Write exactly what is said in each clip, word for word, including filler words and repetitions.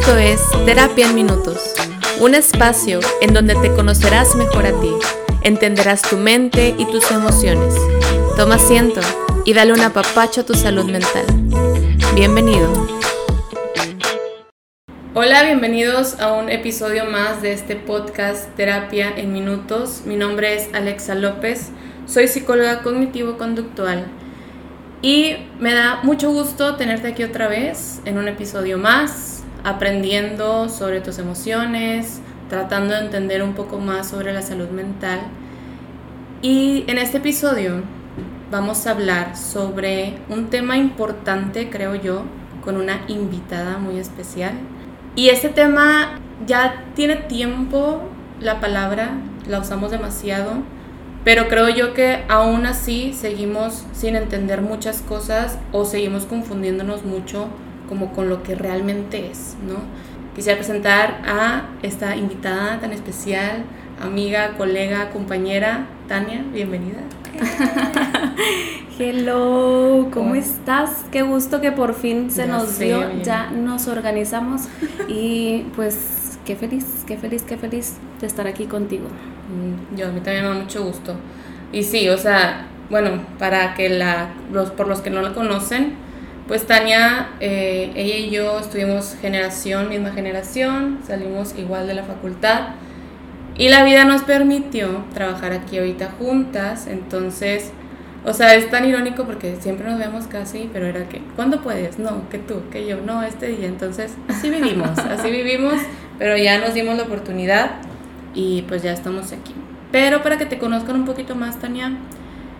Esto es Terapia en Minutos, un espacio en donde te conocerás mejor a ti, entenderás tu mente y tus emociones. Toma asiento y dale un apapacho a tu salud mental. Bienvenido. Hola, bienvenidos a un episodio más de este podcast Terapia en Minutos. Mi nombre es Alexa López, soy psicóloga cognitivo-conductual. Y me da mucho gusto tenerte aquí otra vez en un episodio más, aprendiendo sobre tus emociones, tratando de entender un poco más sobre la salud mental. Y en este episodio vamos a hablar sobre un tema importante, creo yo, con una invitada muy especial. Y este tema ya tiene tiempo, la palabra, la usamos demasiado. Pero creo yo que aún así seguimos sin entender muchas cosas o seguimos confundiéndonos mucho como con lo que realmente es, ¿no? Quisiera presentar a esta invitada tan especial, amiga, colega, compañera, Tania, bienvenida. Hello, ¿cómo, ¿Cómo estás? Qué gusto que por fin se ya nos sé, dio, bien. Ya nos organizamos y pues qué feliz, qué feliz, qué feliz de estar aquí contigo. Yo, a mí también me da mucho gusto. Y sí, o sea, bueno, para que la, los, por los que no la conocen, pues Tania, eh, ella y yo estuvimos generación, misma generación, salimos igual de la facultad y la vida nos permitió trabajar aquí ahorita juntas. Entonces, o sea, es tan irónico porque siempre nos vemos casi, pero era que, ¿cuándo puedes? No, que tú, que yo, no, este día. Entonces, así vivimos, así vivimos, pero ya nos dimos la oportunidad. Y pues ya estamos aquí. Pero para que te conozcan un poquito más, Tania,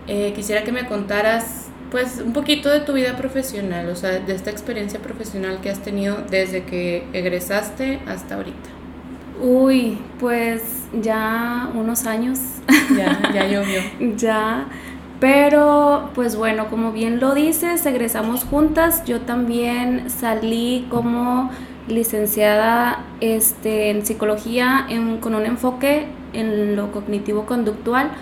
eh, quisiera que me contaras pues un poquito de tu vida profesional, o sea, de esta experiencia profesional que has tenido desde que egresaste hasta ahorita. Uy, pues ya unos años. Ya, ya llovió. Ya, pero pues bueno, como bien lo dices, egresamos juntas. Yo también salí como licenciada este, en psicología en, con un enfoque en lo cognitivo-conductual,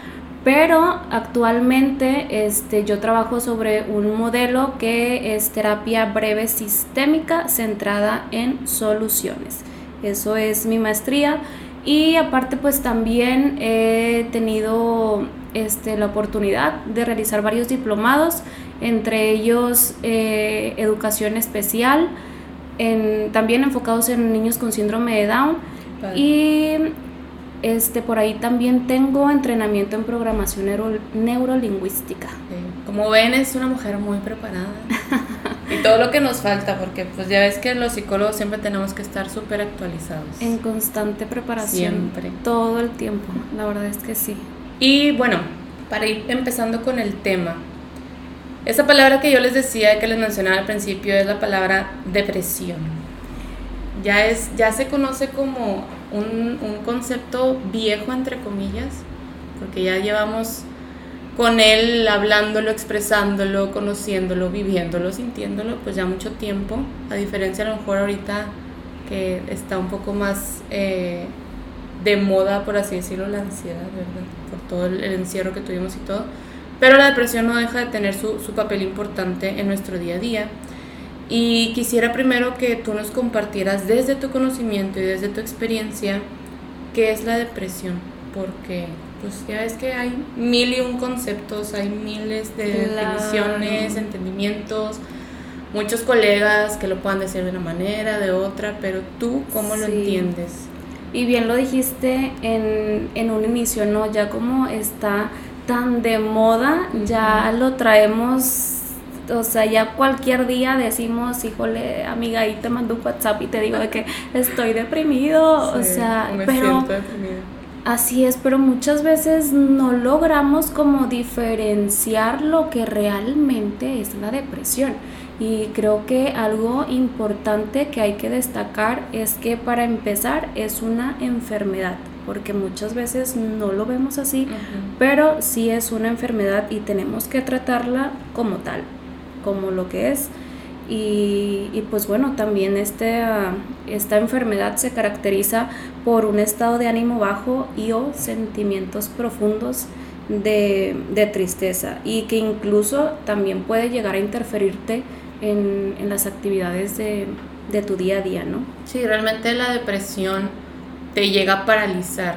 pero actualmente este, yo trabajo sobre un modelo que es terapia breve sistémica centrada en soluciones. Eso es mi maestría y aparte pues también he tenido este, la oportunidad de realizar varios diplomados, entre ellos eh, educación especial, En, también enfocados en niños con síndrome de Down. Vale. Y este, por ahí también tengo entrenamiento en programación neuro, neurolingüística. Sí. Como ven, es una mujer muy preparada y todo lo que nos falta, porque pues ya ves que los psicólogos siempre tenemos que estar súper actualizados. En constante preparación. Siempre. Todo el tiempo, la verdad es que sí. Y bueno, para ir empezando con el tema, esa palabra que yo les decía, que les mencionaba al principio, es la palabra depresión. Ya, es, ya se conoce como un, un concepto viejo, entre comillas, porque ya llevamos con él hablándolo, expresándolo, conociéndolo, viviéndolo, sintiéndolo, pues ya mucho tiempo, a diferencia a lo mejor ahorita que está un poco más eh, de moda, por así decirlo, la ansiedad, ¿verdad? Por todo el, el encierro que tuvimos y todo. Pero la depresión no deja de tener su, su papel importante en nuestro día a día. Y quisiera primero que tú nos compartieras desde tu conocimiento y desde tu experiencia qué es la depresión, porque pues ya ves que hay mil y un conceptos, hay miles de definiciones, entendimientos, muchos colegas que lo puedan decir de una manera, de otra, pero tú ¿cómo lo entiendes? Y bien lo dijiste en, en un inicio, ¿no? Ya como está tan de moda, ya lo traemos, o sea, ya cualquier día decimos, híjole, amiga, ahí te mando un WhatsApp y te digo de que estoy deprimido, sí, o sea, me pero siento deprimido. Así es, pero muchas veces no logramos como diferenciar lo que realmente es la depresión. Y creo que algo importante que hay que destacar es que para empezar es una enfermedad, porque muchas veces no lo vemos así, uh-huh. Pero sí es una enfermedad y tenemos que tratarla como tal, como lo que es. Y, y pues bueno, también este, esta enfermedad se caracteriza por un estado de ánimo bajo y o sentimientos profundos de, de tristeza y que incluso también puede llegar a interferirte en, en las actividades de, de tu día a día, ¿no? Sí, realmente la depresión te llega a paralizar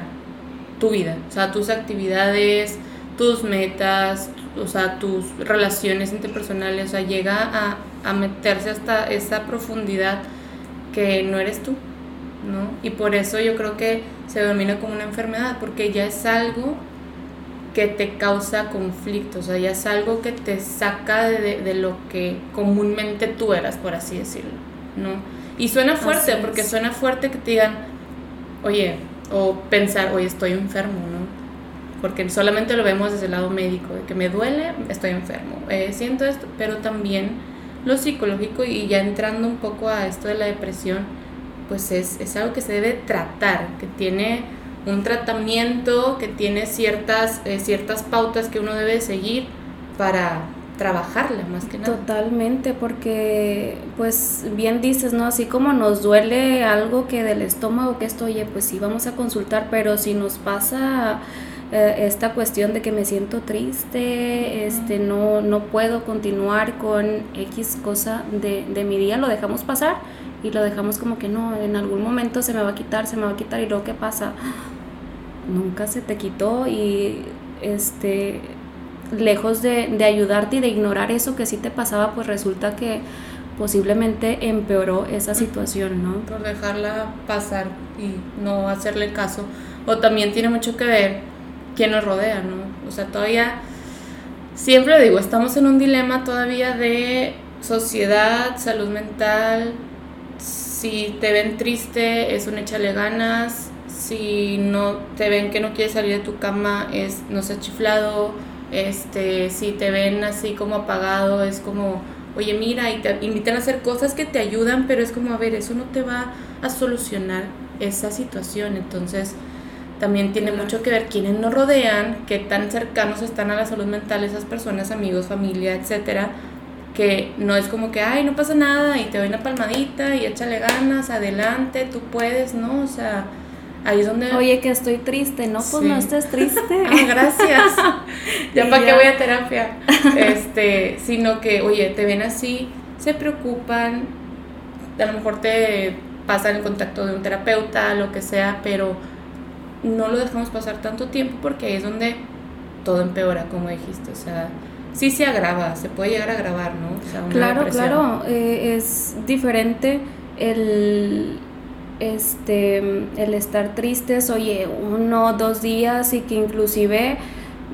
tu vida, o sea, tus actividades, tus metas, o sea, tus relaciones interpersonales, o sea, llega a, a meterse hasta esa profundidad que no eres tú, ¿no? Y por eso yo creo que se denomina como una enfermedad, porque ya es algo que te causa conflicto, o sea, ya es algo que te saca de, de lo que comúnmente tú eras, por así decirlo, ¿no? Y suena fuerte, porque suena fuerte que te digan, oye, o pensar, oye, estoy enfermo, ¿no? Porque solamente lo vemos desde el lado médico, de que me duele, estoy enfermo, eh, siento esto, pero también lo psicológico, y ya entrando un poco a esto de la depresión, pues es, es algo que se debe tratar, que tiene un tratamiento, que tiene ciertas, eh, ciertas pautas que uno debe seguir para trabajarla, más que nada. Totalmente, porque pues bien dices, ¿no? Así como nos duele algo que del estómago, que esto, oye, pues sí, vamos a consultar, pero si nos pasa eh, esta cuestión de que me siento triste, este, no, no puedo continuar con X cosa de, de mi día, lo dejamos pasar. Y lo dejamos como que no, en algún momento se me va a quitar, se me va a quitar, y luego ¿qué pasa? Nunca se te quitó, y este lejos de, de ayudarte y de ignorar eso que sí te pasaba, pues resulta que posiblemente empeoró esa situación, ¿no? Por dejarla pasar y no hacerle caso. O también tiene mucho que ver quién nos rodea, ¿no? O sea, todavía, siempre digo, estamos en un dilema todavía de sociedad, salud mental. Si te ven triste, es un échale ganas. Si no te ven que no quieres salir de tu cama, es no seas chiflado. Este, si te ven así como apagado, es como, oye, mira, y te invitan a hacer cosas que te ayudan, pero es como, a ver, eso no te va a solucionar esa situación. Entonces, también tiene mucho que ver quiénes nos rodean, qué tan cercanos están a la salud mental esas personas, amigos, familia, etcétera. Que no es como que, ay, no pasa nada, y te doy una palmadita, y échale ganas, adelante, tú puedes, ¿no? O sea, ahí es donde... Oye, que estoy triste, ¿no? Pues sí. No estés triste. Ah, gracias. ¿Ya para qué voy a terapia? Este, sino que, oye, te ven así, se preocupan, a lo mejor te pasan el contacto de un terapeuta, lo que sea, pero no lo dejamos pasar tanto tiempo, porque ahí es donde todo empeora, como dijiste, o sea... Sí se agrava, se puede llegar a agravar, ¿no? O sea, claro, depresión. Claro, eh, es diferente el, este, el estar tristes, oye, uno, dos días, y que inclusive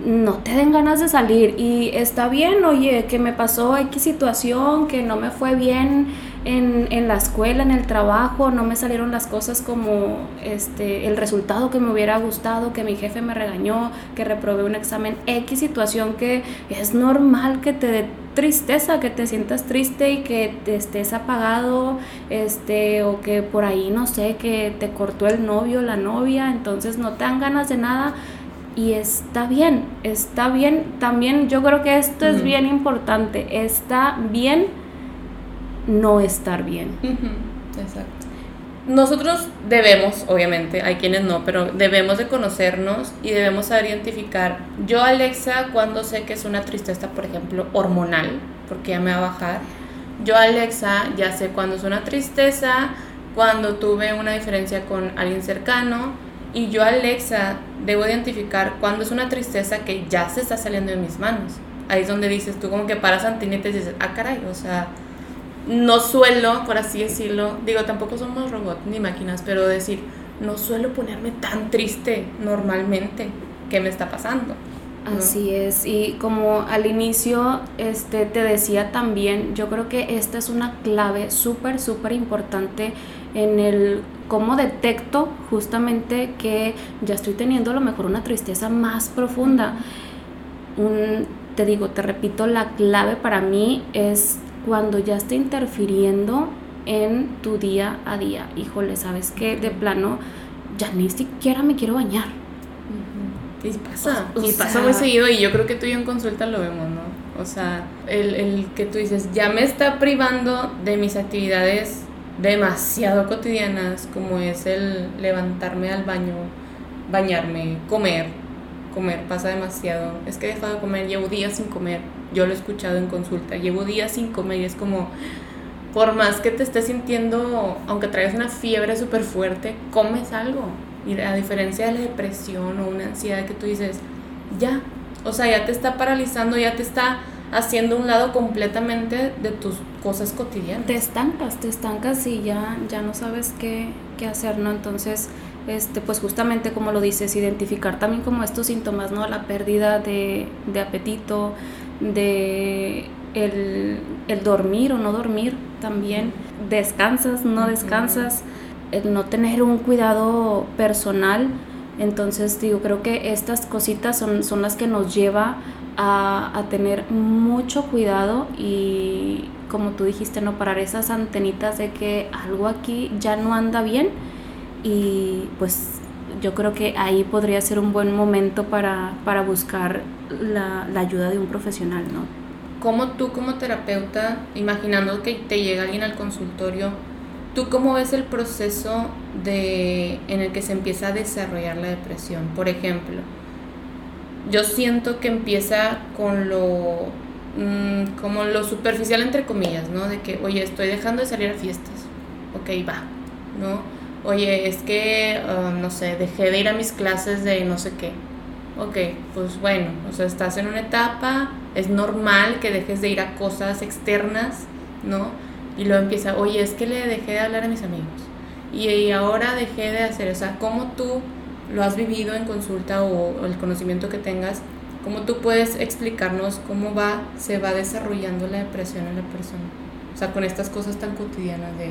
no te den ganas de salir, y está bien, oye, que me pasó X situación, que no me fue bien en, en la escuela, en el trabajo, no me salieron las cosas como este el resultado que me hubiera gustado, que mi jefe me regañó, que reprobé un examen, X situación, que es normal que te dé tristeza, que te sientas triste y que te estés apagado, este o que por ahí, no sé, que te cortó el novio, la novia, entonces no te dan ganas de nada. Y está bien, está bien, también yo creo que esto uh-huh. es bien importante, está bien no estar bien. Uh-huh. Exacto. Nosotros debemos, obviamente, hay quienes no, pero debemos de conocernos y debemos saber identificar. Yo, Alexa, cuando sé que es una tristeza, por ejemplo, hormonal, porque ya me va a bajar. Yo, Alexa, ya sé cuando es una tristeza, cuando tuve una diferencia con alguien cercano. Y yo, Alexa, debo identificar cuando es una tristeza que ya se está saliendo de mis manos. Ahí es donde dices tú, como que paras antinetes y dices, ah, caray, o sea, no suelo, por así decirlo, digo, tampoco somos robots ni máquinas, pero decir, no suelo ponerme tan triste normalmente, ¿qué me está pasando? ¿No? Así es, y como al inicio este, te decía también, yo creo que esta es una clave súper, súper importante en el cómo detecto justamente que ya estoy teniendo a lo mejor una tristeza más profunda. Un, te digo, te repito, la clave para mí es cuando ya está interfiriendo en tu día a día. Híjole, ¿sabes qué? De plano, ya ni siquiera me quiero bañar. Y pasa, o, o y pasa sea, muy seguido, y yo creo que tú y yo en consulta lo vemos, ¿no? O sea, el, el que tú dices, ya me está privando de mis actividades demasiado cotidianas, como es el levantarme al baño, bañarme, comer, comer pasa demasiado, es que he dejado de comer, llevo días sin comer, yo lo he escuchado en consulta, llevo días sin comer, y es como, por más que te estés sintiendo, aunque traigas una fiebre súper fuerte, comes algo. Y a diferencia de la depresión o una ansiedad que tú dices, ya, o sea, ya te está paralizando, ya te está haciendo un lado completamente de tus cosas cotidianas. Te estancas, te estancas y ya, ya no sabes qué, qué hacer, ¿no? Entonces, este, pues justamente como lo dices, identificar también como estos síntomas, ¿no? La pérdida de, de apetito, de el, el dormir o no dormir también, descansas, no descansas, el no tener un cuidado personal. Entonces, digo, creo que estas cositas son, son las que nos lleva a, a tener mucho cuidado y, como tú dijiste, no parar esas antenitas de que algo aquí ya no anda bien. Y pues yo creo que ahí podría ser un buen momento para, para buscar la, la ayuda de un profesional, ¿no? ¿Cómo tú como terapeuta, imaginando que te llega alguien al consultorio, tú cómo ves el proceso de, en el que se empieza a desarrollar la depresión? Por ejemplo, yo siento que empieza con lo, mmm, como lo superficial, entre comillas, ¿no? De que, oye, estoy dejando de salir a fiestas, ok, va, ¿no? Oye, es que, uh, no sé, dejé de ir a mis clases de no sé qué. Ok, pues bueno, o sea, estás en una etapa, es normal que dejes de ir a cosas externas, ¿no? Y luego empieza, oye, es que le dejé de hablar a mis amigos. Y, y ahora dejé de hacer, o sea, ¿cómo tú lo has vivido en consulta o, o el conocimiento que tengas? ¿Cómo tú puedes explicarnos cómo va, se va desarrollando la depresión en la persona? O sea, con estas cosas tan cotidianas de...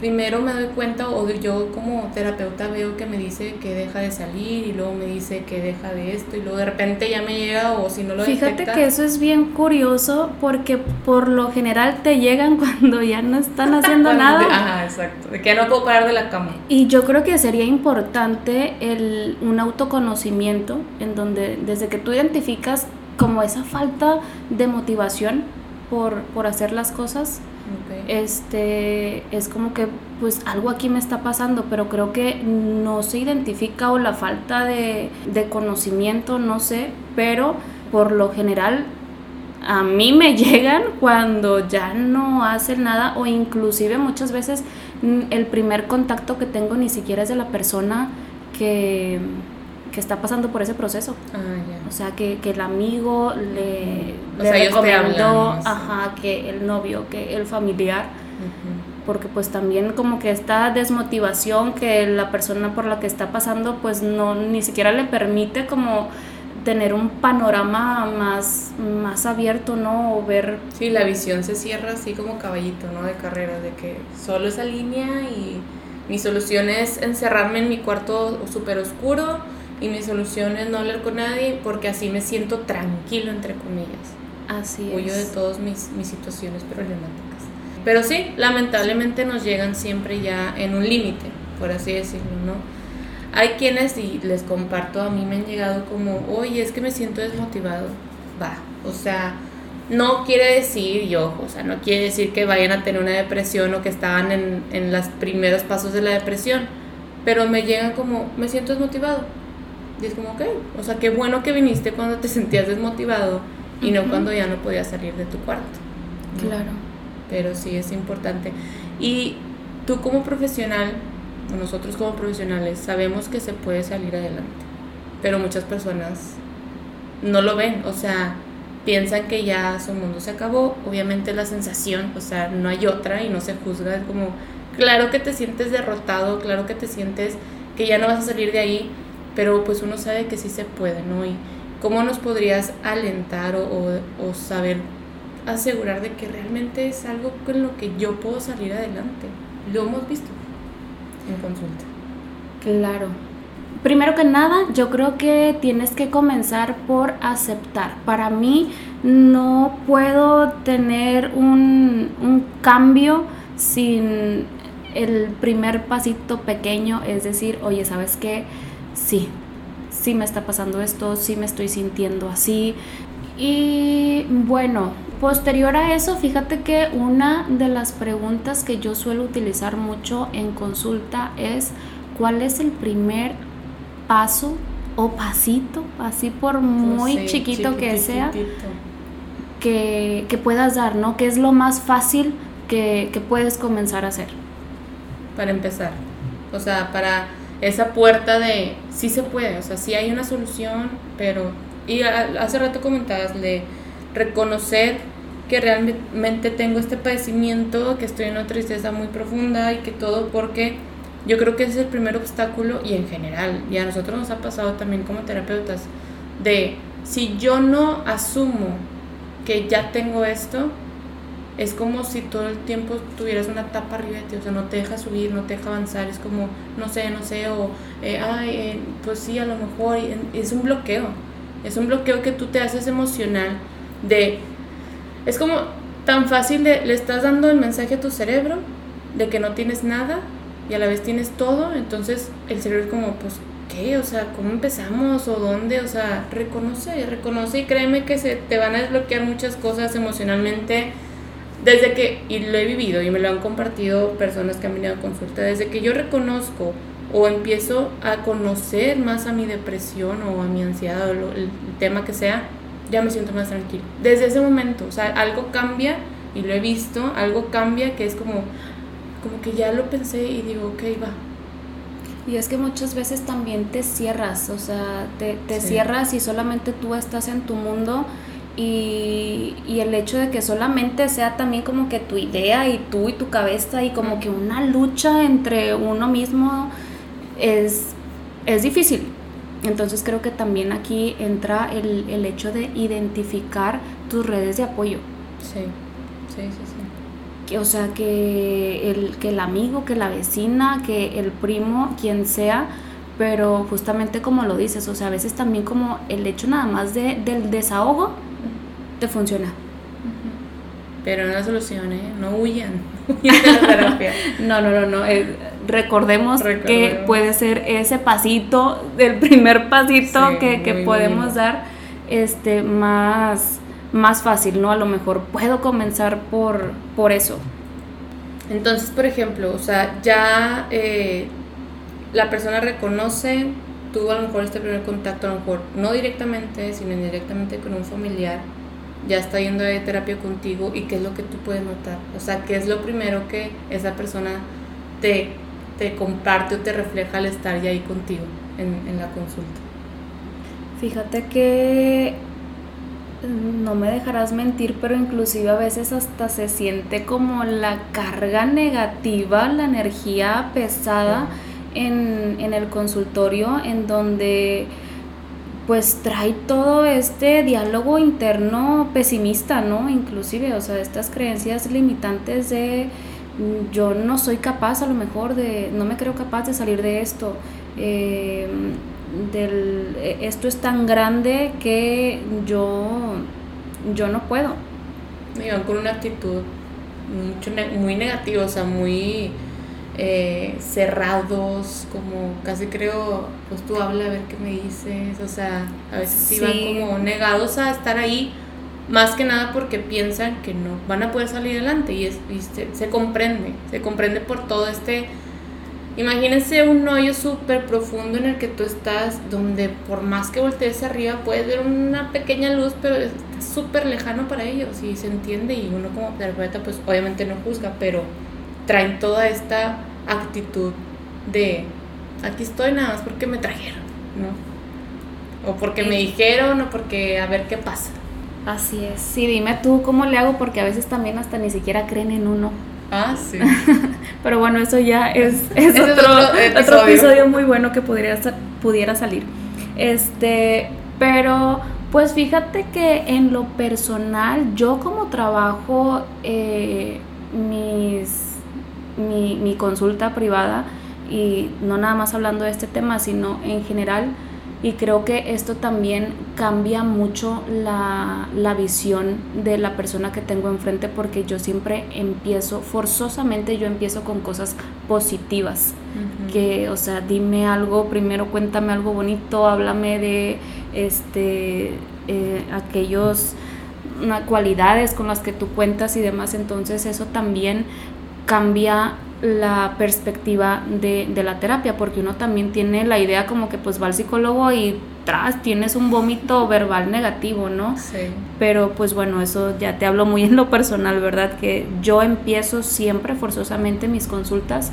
Primero me doy cuenta, o yo como terapeuta veo que me dice que deja de salir y luego me dice que deja de esto y luego de repente ya me llega, o si no lo detecta. Fíjate que eso es bien curioso porque por lo general te llegan cuando ya no están haciendo nada. Ajá, exacto, de que ya no puedo parar de la cama. Y yo creo que sería importante el, un autoconocimiento en donde desde que tú identificas como esa falta de motivación por, por hacer las cosas... Okay. Este, es como que pues algo aquí me está pasando, pero creo que no se identifica, o la falta de, de conocimiento, no sé, pero por lo general a mí me llegan cuando ya no hacen nada, o inclusive muchas veces el primer contacto que tengo ni siquiera es de la persona que, que está pasando por ese proceso. Ah, yeah. O sea, que, que el amigo le... O le sea, recomendó, ajá, que el novio, que el familiar, uh-huh. Porque pues también como que esta desmotivación que la persona por la que está pasando pues no, ni siquiera le permite como tener un panorama más, más abierto, ¿no? O ver... Sí, la visión se cierra así como caballito, ¿no? De carrera, de que solo esa línea y mi solución es encerrarme en mi cuarto súper oscuro y mi solución es no hablar con nadie porque así me siento tranquilo, entre comillas. Así es. Huyo de todas mis, mis situaciones problemáticas. Pero sí, lamentablemente nos llegan siempre ya en un límite, por así decirlo, ¿no? Hay quienes, y les comparto, a mí me han llegado como, oye, es que me siento desmotivado. Va, o sea, no quiere decir, y ojo, o sea, no quiere decir que vayan a tener una depresión o que estaban en, en los primeros pasos de la depresión, pero me llegan como, me siento desmotivado. Y es como, ok, o sea, qué bueno que viniste cuando te sentías desmotivado y no cuando ya no podías salir de tu cuarto, ¿no? Claro. Pero sí es importante. Y tú como profesional, nosotros como profesionales, sabemos que se puede salir adelante, pero muchas personas no lo ven, o sea, piensan que ya su mundo se acabó. Obviamente la sensación, o sea, no hay otra y no se juzga, es como, claro que te sientes derrotado, claro que te sientes que ya no vas a salir de ahí, pero pues uno sabe que sí se puede, ¿no? Y ¿cómo nos podrías alentar o, o, o saber asegurar de que realmente es algo con lo que yo puedo salir adelante? Lo hemos visto en consulta. Claro. Primero que nada, yo creo que tienes que comenzar por aceptar. Para mí no puedo tener un, un cambio sin el primer pasito pequeño, es decir, oye, ¿sabes qué? Sí, sí me está pasando esto, sí me estoy sintiendo así. Y bueno, posterior a eso, fíjate que una de las preguntas que yo suelo utilizar mucho en consulta es ¿cuál es el primer paso o pasito, así por muy sí, chiquito que sea, que, que puedas dar, ¿no? ¿Qué es lo más fácil que, que puedes comenzar a hacer? Para empezar, o sea, para esa puerta de sí se puede, o sea, sí hay una solución, pero... Y a, hace rato comentabas de reconocer que realmente tengo este padecimiento, que estoy en una tristeza muy profunda y que todo, porque yo creo que ese es el primer obstáculo, y en general, y a nosotros nos ha pasado también como terapeutas, de si yo no asumo que ya tengo esto, es como si todo el tiempo tuvieras una tapa arriba de ti, o sea, no te deja subir, no te deja avanzar, es como, no sé, no sé, o, eh, ay, eh, pues sí, a lo mejor, y es un bloqueo, es un bloqueo que tú te haces emocional, de, es como tan fácil, de, le estás dando el mensaje a tu cerebro de que no tienes nada, y a la vez tienes todo, entonces el cerebro es como, pues, ¿qué? O sea, ¿cómo empezamos? ¿O dónde? O sea, reconoce, reconoce y créeme que se te van a desbloquear muchas cosas emocionalmente, desde que, y lo he vivido y me lo han compartido personas que han venido a consulta, desde que yo reconozco o empiezo a conocer más a mi depresión o a mi ansiedad o lo, el tema que sea, ya me siento más tranquila. Desde ese momento, o sea, algo cambia, y lo he visto, algo cambia que es como, como que ya lo pensé y digo, ok, va. Y es que muchas veces también te cierras, o sea, te, te sí. cierras y solamente tú estás en tu mundo, y, y el hecho de que solamente sea también como que tu idea y tú y tu cabeza y como que una lucha entre uno mismo es, es difícil. Entonces creo que también aquí entra el, el hecho de identificar tus redes de apoyo. Sí, sí, sí, sí. O sea, que el, que el amigo, que la vecina, que el primo, quien sea, pero justamente como lo dices, o sea, a veces también como el hecho nada más de, del desahogo te funciona. Pero no la solución, ¿eh? No huyan, huyan de la terapia. No, no, no, no. Eh, recordemos, recordemos que puede ser ese pasito, el primer pasito sí, que, que podemos bien. dar este, más... más fácil, ¿no? A lo mejor puedo comenzar por, por eso. Entonces, por ejemplo, o sea, ya eh, la persona reconoce, tuvo a lo mejor este primer contacto, a lo mejor no directamente, sino indirectamente con un familiar, ya está yendo de terapia contigo, y qué es lo que tú puedes notar, o sea, qué es lo primero que esa persona te, te comparte o te refleja al estar ya ahí contigo en, en la consulta. Fíjate que... no me dejarás mentir, pero inclusive a veces hasta se siente como la carga negativa, la energía pesada en, en el consultorio, en donde pues trae todo este diálogo interno pesimista, ¿no? Inclusive, o sea, estas creencias limitantes de yo no soy capaz, a lo mejor de, no me creo capaz de salir de esto, eh, del, esto es tan grande que yo yo no puedo. Me van con una actitud mucho ne- muy negativa, o sea, muy eh, cerrados, como casi creo, pues tú habla a ver qué me dices, o sea, a veces sí. Iban como negados a estar ahí, más que nada porque piensan que no van a poder salir adelante, y, es, y se, se comprende, se comprende por todo este... Imagínense un hoyo súper profundo en el que tú estás, donde por más que voltees arriba puedes ver una pequeña luz, pero está súper lejano para ellos, y se entiende, y uno como terapeuta pues obviamente no juzga, pero traen toda esta actitud de aquí estoy nada más porque me trajeron, ¿no? O porque me dijeron, o porque a ver qué pasa. Así es, sí, dime tú cómo le hago, porque a veces también hasta ni siquiera creen en uno. Ah, sí. Pero bueno, eso ya es, es otro, otro, episodio. otro episodio muy bueno que pudiera, pudiera salir. Este, pero pues fíjate que en lo personal, yo como trabajo eh, mis, mi, mi consulta privada, y no nada más hablando de este tema, sino en general, y creo que esto también cambia mucho la, la visión de la persona que tengo enfrente, porque yo siempre empiezo, forzosamente yo empiezo con cosas positivas. Uh-huh. Que, o sea, dime algo primero, cuéntame algo bonito, háblame de este eh, aquellos cualidades con las que tú cuentas y demás. Entonces eso también cambia la perspectiva de, de la terapia, porque uno también tiene la idea como que pues va al psicólogo y tras tienes un vómito verbal negativo, ¿no? Sí. Pero pues bueno, eso ya te hablo muy en lo personal, ¿verdad? Que yo empiezo siempre forzosamente mis consultas.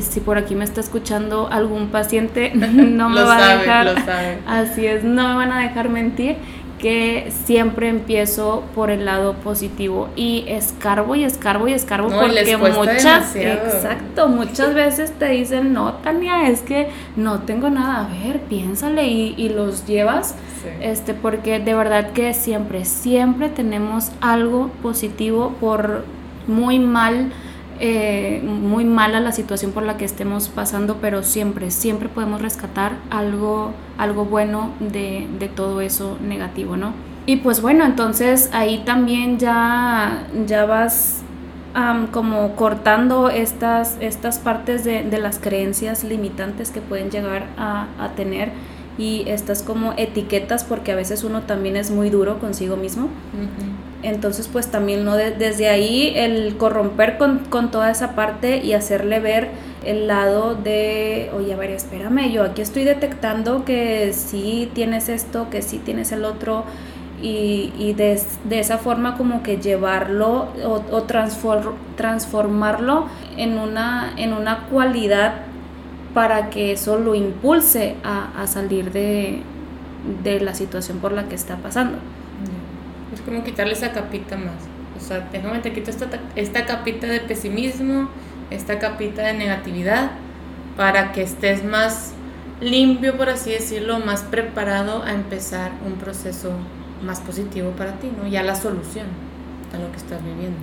Si por aquí me está escuchando algún paciente, no me va a dejar, lo sabe. Así es, no me van a dejar mentir, que siempre empiezo por el lado positivo y escarbo y escarbo y escarbo, no, porque muchas, demasiado. exacto, muchas veces te dicen, no, Tania, es que no tengo nada, a ver, piénsale, y, y los llevas, sí. este, porque de verdad que siempre, siempre tenemos algo positivo por muy mal, Eh, muy mala la situación por la que estemos pasando, pero siempre, siempre podemos rescatar algo, algo bueno de, de todo eso negativo, ¿no? Y pues bueno, entonces ahí también ya, ya vas um, como cortando estas, estas partes de, de las creencias limitantes que pueden llegar a, a tener, y estas como etiquetas, porque a veces uno también es muy duro consigo mismo. Uh-huh. Entonces pues también, ¿no? De, desde ahí el corromper con, con toda esa parte y hacerle ver el lado de, oye, a ver, espérame, yo aquí estoy detectando que sí tienes esto, que sí tienes el otro, y, y de, de esa forma como que llevarlo o, o transform, transformarlo en una, en una cualidad para que eso lo impulse a, a salir de, de la situación por la que está pasando. Es como quitarle esa capita más. O sea, déjame, te quito esta, esta capita de pesimismo, esta capita de negatividad, para que estés más limpio, por así decirlo, más preparado a empezar un proceso más positivo para ti, ¿no? Ya la solución a lo que estás viviendo.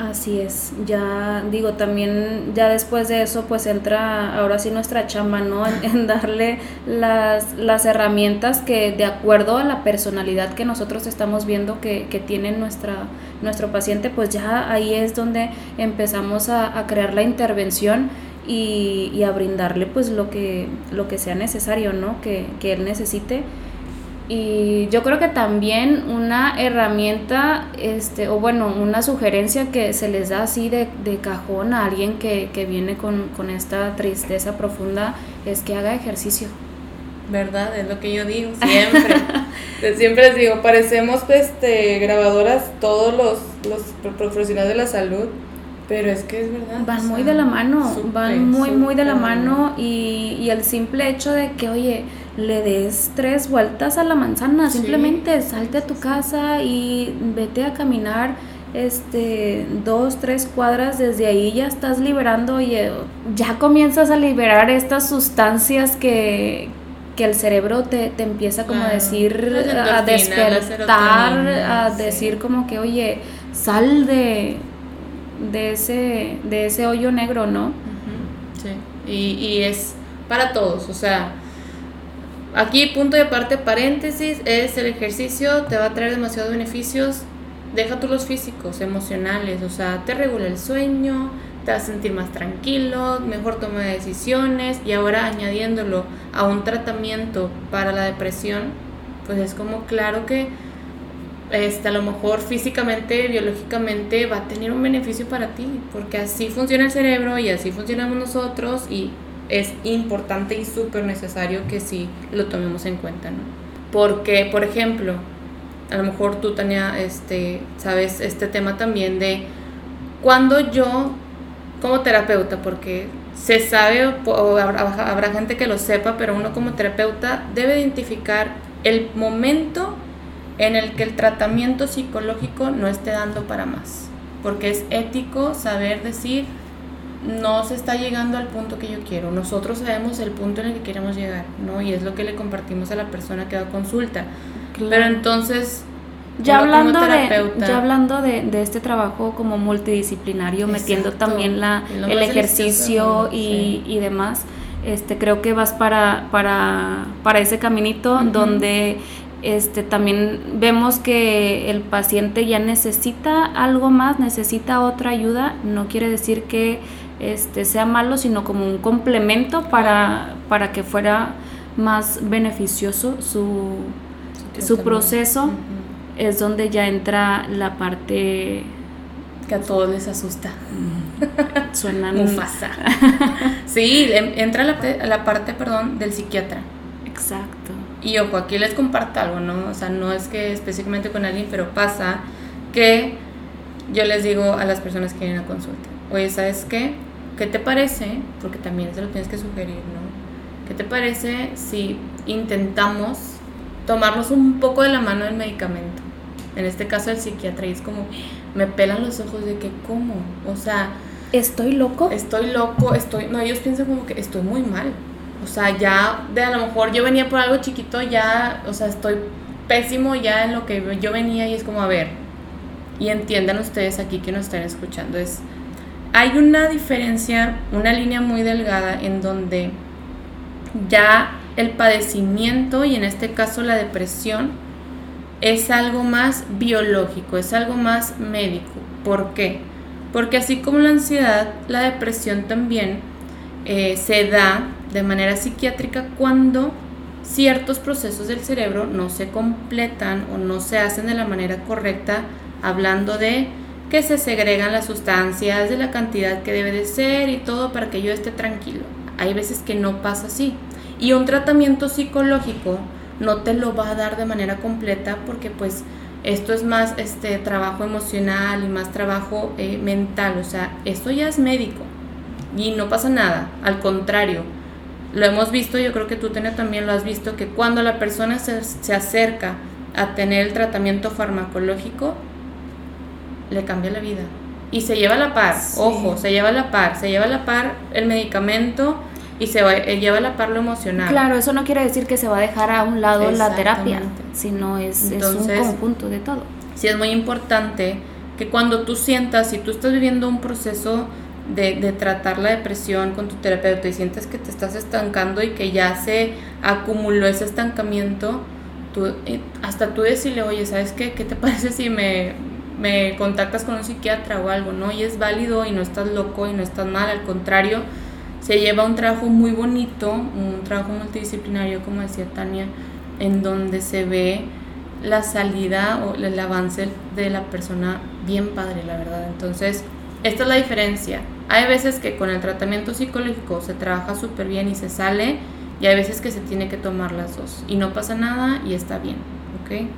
Así es, ya digo, también ya después de eso pues entra ahora sí nuestra chamba, ¿no? En, en darle las, las herramientas que de acuerdo a la personalidad que nosotros estamos viendo que, que tiene nuestra, nuestro paciente, pues ya ahí es donde empezamos a, a crear la intervención y, y a brindarle pues lo que, lo que sea necesario, ¿no? Que, que él necesite. Y yo creo que también una herramienta, este, o bueno, una sugerencia que se les da así de, de cajón a alguien que, que viene con, con esta tristeza profunda, es que haga ejercicio. ¿Verdad? Es lo que yo digo siempre. Siempre les digo, parecemos este, grabadoras todos los, los profesionales de la salud, pero es que es verdad. Van o sea, muy de la mano, super, van muy, super. muy de la mano, y, y el simple hecho de que, oye, le des tres vueltas a la manzana, sí. Simplemente salte a tu casa y vete a caminar este dos, tres cuadras, desde ahí ya estás liberando y ya comienzas a liberar estas sustancias que, que el cerebro te, te empieza como claro. a decir, a despertar, a decir sí. como que, oye, sal de, de, ese, de ese hoyo negro, ¿no? Uh-huh. Sí, y, y es para todos, o sea... Aquí, punto de parte, paréntesis, es el ejercicio, te va a traer demasiados beneficios, deja tú los físicos, emocionales, o sea, te regula el sueño, te vas a sentir más tranquilo, mejor toma de decisiones, y ahora añadiéndolo a un tratamiento para la depresión, pues es como claro que este, a lo mejor físicamente, biológicamente va a tener un beneficio para ti, porque así funciona el cerebro y así funcionamos nosotros, y... es importante y súper necesario que sí lo tomemos en cuenta, ¿no? Porque, por ejemplo, a lo mejor tú, Tania, este, sabes este tema también de cuando yo, como terapeuta, porque se sabe o, o habrá, habrá gente que lo sepa, pero uno como terapeuta debe identificar el momento en el que el tratamiento psicológico no esté dando para más, porque es ético saber decir, no se está llegando al punto que yo quiero. Nosotros sabemos el punto en el que queremos llegar, ¿no? Y es lo que le compartimos a la persona que da consulta. Claro. Pero entonces, ya hablando, terapeuta, de, ya hablando de, de este trabajo como multidisciplinario, exacto, metiendo también la, el ejercicio y, sí. y demás, este, creo que vas para, para, para ese caminito, uh-huh. donde... Este, también vemos que el paciente ya necesita algo más, necesita otra ayuda, no quiere decir que este, sea malo, sino como un complemento para, para que fuera más beneficioso su, su proceso, uh-huh. es donde ya entra la parte que a todos les asusta. Mm. Suena Mufasa. Sí, entra la, la parte, perdón, del psiquiatra. Exacto. Y ojo, aquí les comparto algo, ¿no? O sea, no es que específicamente con alguien, pero pasa que yo les digo a las personas que vienen a consulta, oye, ¿sabes qué? ¿Qué te parece? Porque también se lo tienes que sugerir, ¿no? ¿Qué te parece si intentamos tomarnos un poco de la mano del medicamento? En este caso el psiquiatra, y es como, me pelan los ojos de que, ¿cómo? O sea... ¿Estoy loco? Estoy loco, estoy... No, ellos piensan como que estoy muy mal. O sea, ya, de a lo mejor yo venía por algo chiquito, ya, o sea, estoy pésimo ya en lo que yo venía, y es como, a ver, y entiendan ustedes aquí que nos están escuchando, es... Hay una diferencia, una línea muy delgada en donde ya el padecimiento, y en este caso la depresión, es algo más biológico, es algo más médico. ¿Por qué? Porque así como la ansiedad, la depresión también eh, se da de manera psiquiátrica cuando ciertos procesos del cerebro no se completan o no se hacen de la manera correcta, hablando de que se segregan las sustancias de la cantidad que debe de ser y todo para que yo esté tranquilo. Hay veces que no pasa así. Y un tratamiento psicológico no te lo va a dar de manera completa, porque pues esto es más este trabajo emocional y más trabajo eh, mental. O sea, esto ya es médico y no pasa nada. Al contrario, lo hemos visto, yo creo que tú, Tania, también lo has visto, que cuando la persona se, se acerca a tener el tratamiento farmacológico, le cambia la vida y se lleva a la par, sí. ojo, se lleva a la par, se lleva a la par el medicamento y se va, lleva a la par lo emocional. Claro, eso no quiere decir que se va a dejar a un lado la terapia, sino es, Entonces, es un conjunto de todo. Sí, es muy importante que cuando tú sientas, si tú estás viviendo un proceso de, de tratar la depresión con tu terapeuta y sientes que te estás estancando y que ya se acumuló ese estancamiento, tú, hasta tú decirle, oye, ¿sabes qué? ¿Qué te parece si me... me contactas con un psiquiatra o algo, ¿no? Y es válido y no estás loco y no estás mal, al contrario, se lleva un trabajo muy bonito, un trabajo multidisciplinario, como decía Tania, en donde se ve la salida o el avance de la persona bien padre, la verdad. Entonces, esta es la diferencia. Hay veces que con el tratamiento psicológico se trabaja súper bien y se sale, y hay veces que se tiene que tomar las dos y no pasa nada y está bien, ¿ok?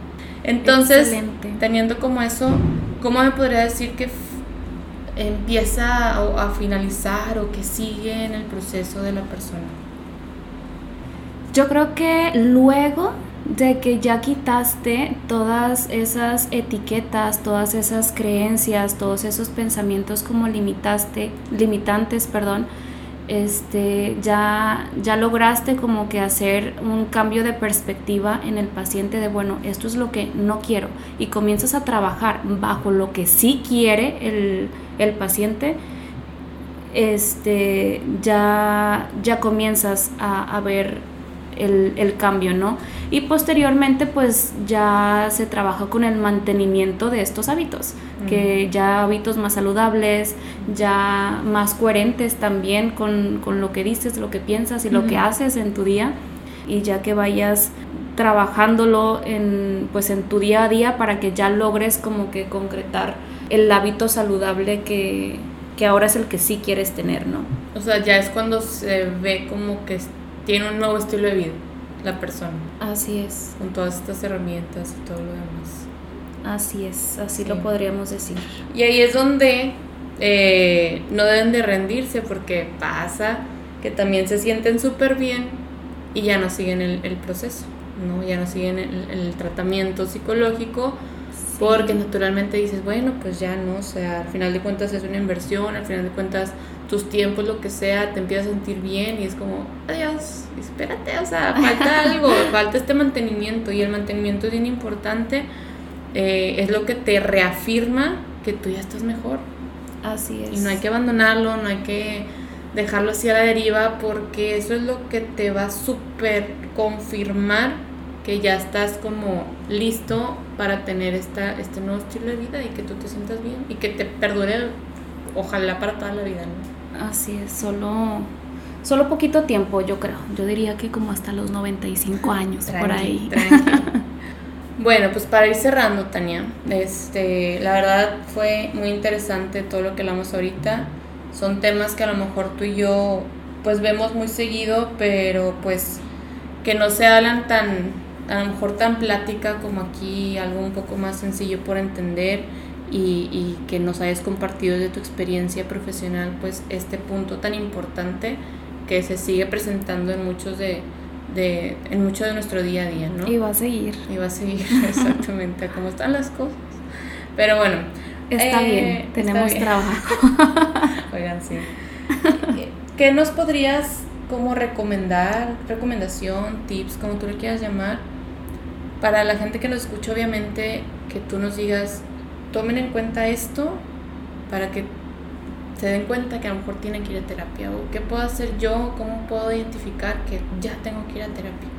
Entonces, excelente. Teniendo como eso, ¿cómo me podría decir que f- empieza a, a finalizar o que sigue en el proceso de la persona? Yo creo que luego de que ya quitaste todas esas etiquetas, todas esas creencias, todos esos pensamientos como limitaste, limitantes, perdón, Este, ya, ya lograste como que hacer un cambio de perspectiva en el paciente de, bueno, esto es lo que no quiero, y comienzas a trabajar bajo lo que sí quiere el, el paciente, este, ya, ya comienzas a, a ver el, el cambio, ¿no? Y posteriormente pues ya se trabaja con el mantenimiento de estos hábitos, uh-huh. que ya hábitos más saludables, ya más coherentes también con, con lo que dices, lo que piensas y uh-huh. lo que haces en tu día, y ya que vayas trabajándolo en, pues, en tu día a día para que ya logres como que concretar el hábito saludable que, que ahora es el que sí quieres tener, ¿no? O sea, ya es cuando se ve como que tiene un nuevo estilo de vida la persona. Así es. Con todas estas herramientas y todo lo demás. Así es, así sí. Lo podríamos decir. Y ahí es donde eh, no deben de rendirse, porque pasa que también se sienten súper bien y ya no siguen el, el proceso, ¿no? Ya no siguen el, el tratamiento psicológico, sí. Porque naturalmente dices, bueno, pues ya no, o sea, al final de cuentas es una inversión, al final de cuentas tus tiempos, lo que sea, te empiezas a sentir bien y es como, adiós, espérate, o sea, falta algo, falta este mantenimiento, y el mantenimiento es bien importante, eh, es lo que te reafirma que tú ya estás mejor. Así es. Y no hay que abandonarlo, no hay que dejarlo así a la deriva, porque eso es lo que te va a súper confirmar que ya estás como listo para tener esta, este nuevo estilo de vida y que tú te sientas bien y que te perdure, ojalá, para toda la vida, ¿no? Así es, solo, solo poquito tiempo, yo creo. Yo diría que como hasta los noventa y cinco años, tranqui, por ahí. Bueno, pues para ir cerrando, Tania, este, la verdad fue muy interesante todo lo que hablamos ahorita. Son temas que a lo mejor tú y yo pues vemos muy seguido, pero pues que no se hablan tan, a lo mejor tan plática como aquí, algo un poco más sencillo por entender, y, y que nos hayas compartido de tu experiencia profesional pues este punto tan importante que se sigue presentando en muchos de... De, en mucho de nuestro día a día, ¿no? Y va a seguir. Y va a seguir, exactamente, como están las cosas. Pero bueno. Está eh, bien, tenemos está bien. Trabajo. Oigan, sí. ¿Qué nos podrías como recomendar, recomendación, tips, como tú le quieras llamar, para la gente que nos escucha, obviamente, que tú nos digas, tomen en cuenta esto para que se den cuenta que a lo mejor tienen que ir a terapia, o qué puedo hacer yo, cómo puedo identificar que ya tengo que ir a terapia?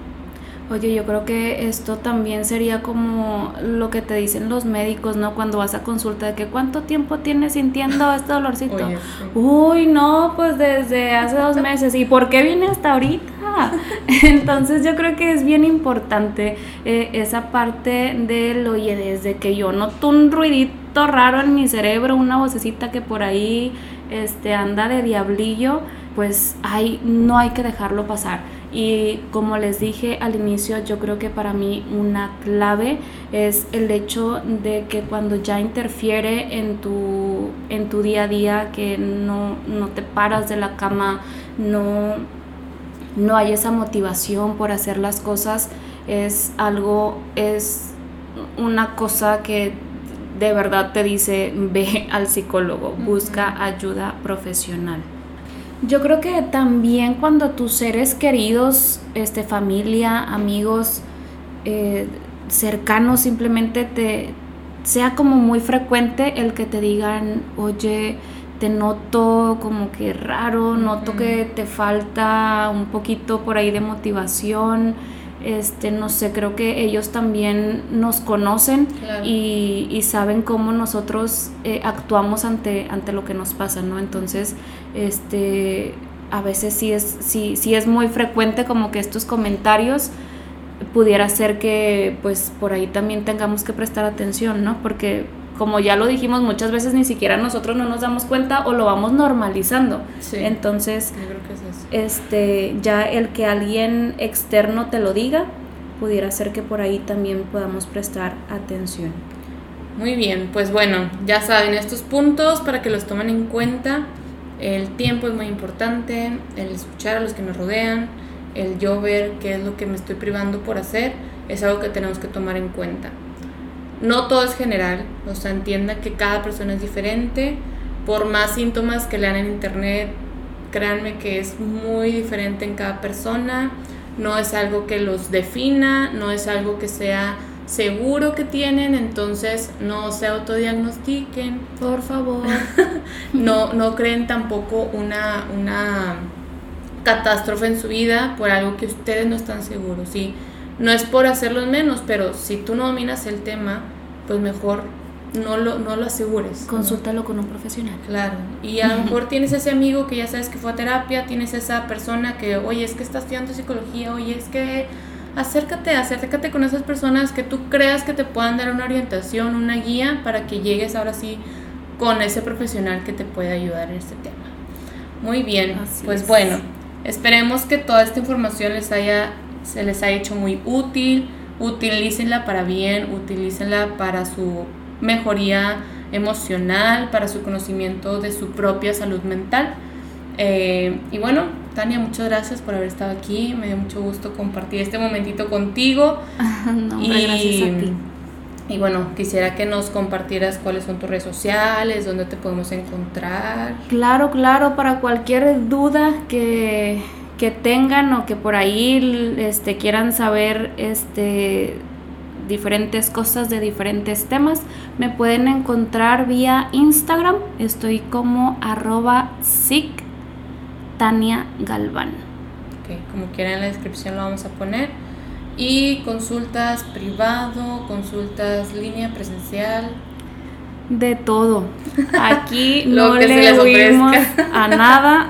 Oye, yo creo que esto también sería como lo que te dicen los médicos, ¿no? Cuando vas a consulta, de que ¿cuánto tiempo tienes sintiendo este dolorcito? Oye, sí. Uy, no, pues desde hace dos meses. ¿Y por qué viene hasta ahorita? Entonces yo creo que es bien importante eh, esa parte del oye, desde que yo noto un ruidito raro en mi cerebro, una vocecita que por ahí este, anda de diablillo, pues hay, no hay que dejarlo pasar. Y como les dije al inicio, yo creo que para mí una clave es el hecho de que cuando ya interfiere en tu, en tu día a día, que no, no te paras de la cama, no, no hay esa motivación por hacer las cosas, es algo, es una cosa que de verdad te dice, ve al psicólogo, busca ayuda profesional. Yo creo que también cuando tus seres queridos, este, familia, amigos, eh, cercanos, simplemente te sea como muy frecuente el que te digan, oye, te noto como que raro, noto mm. que te falta un poquito por ahí de motivación, este, no sé, creo que ellos también nos conocen, claro. y, y saben cómo nosotros eh, actuamos ante, ante lo que nos pasa, ¿no? Entonces, este, a veces sí es, sí, sí es muy frecuente como que estos comentarios, pudiera ser que pues por ahí también tengamos que prestar atención, ¿no? Porque como ya lo dijimos, muchas veces ni siquiera nosotros no nos damos cuenta o lo vamos normalizando. Sí, entonces, yo creo que es eso. Este, ya el que alguien externo te lo diga, pudiera ser que por ahí también podamos prestar atención. Muy bien, pues bueno, ya saben estos puntos para que los tomen en cuenta. El tiempo es muy importante, el escuchar a los que nos rodean, el yo ver qué es lo que me estoy privando por hacer, es algo que tenemos que tomar en cuenta. No todo es general, o sea, entiendan que cada persona es diferente, por más síntomas que lean en internet, créanme que es muy diferente en cada persona, no es algo que los defina, no es algo que sea seguro que tienen, entonces no se autodiagnostiquen, por favor, no, no creen tampoco una, una catástrofe en su vida por algo que ustedes no están seguros, ¿sí? No es por hacerlos menos, pero si tú no dominas el tema, pues mejor no lo, no lo asegures. Consúltalo, ¿no?, con un profesional. Claro, y a lo mejor tienes ese amigo que ya sabes que fue a terapia, tienes esa persona que, oye, es que está estudiando psicología, oye, es que acércate, acércate con esas personas que tú creas que te puedan dar una orientación, una guía, para que llegues ahora sí con ese profesional que te puede ayudar en este tema. Muy bien, así pues es. Bueno, esperemos que toda esta información les haya se les ha hecho muy útil, utilícenla para bien, utilícenla para su mejoría emocional, para su conocimiento de su propia salud mental. Eh, y bueno, Tania, muchas gracias por haber estado aquí, me dio mucho gusto compartir este momentito contigo. No, hombre, y, gracias a ti. Y bueno, quisiera que nos compartieras cuáles son tus redes sociales, dónde te podemos encontrar. Claro, claro, para cualquier duda que... que tengan o que por ahí este, quieran saber este, diferentes cosas de diferentes temas, me pueden encontrar vía Instagram, estoy como arroba psictaniagalvan. Ok, como quieran en la descripción lo vamos a poner. Y consultas privado, consultas línea presencial... de todo, aquí no le huimos a nada.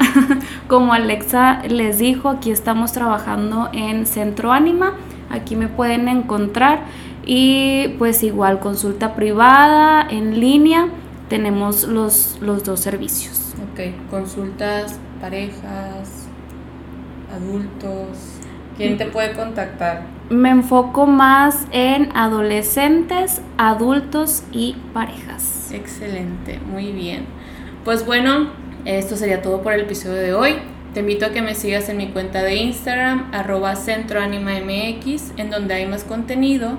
Como Alexa les dijo, aquí estamos trabajando en Centro Ánima, aquí me pueden encontrar y pues igual consulta privada en línea, tenemos los, los dos servicios. Ok, consultas, parejas, adultos, ¿quién te puede contactar? Me enfoco más en adolescentes, adultos y parejas. Excelente, muy bien. Pues bueno, esto sería todo por el episodio de hoy. Te invito a que me sigas en mi cuenta de Instagram, arroba centroanima m x, en donde hay más contenido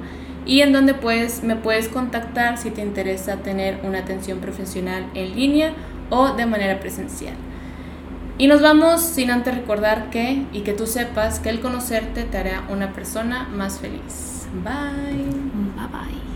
y en donde puedes, me puedes contactar si te interesa tener una atención profesional en línea o de manera presencial. Y nos vamos sin antes recordar que, y que tú sepas, que el conocerte te hará una persona más feliz. Bye. Bye bye.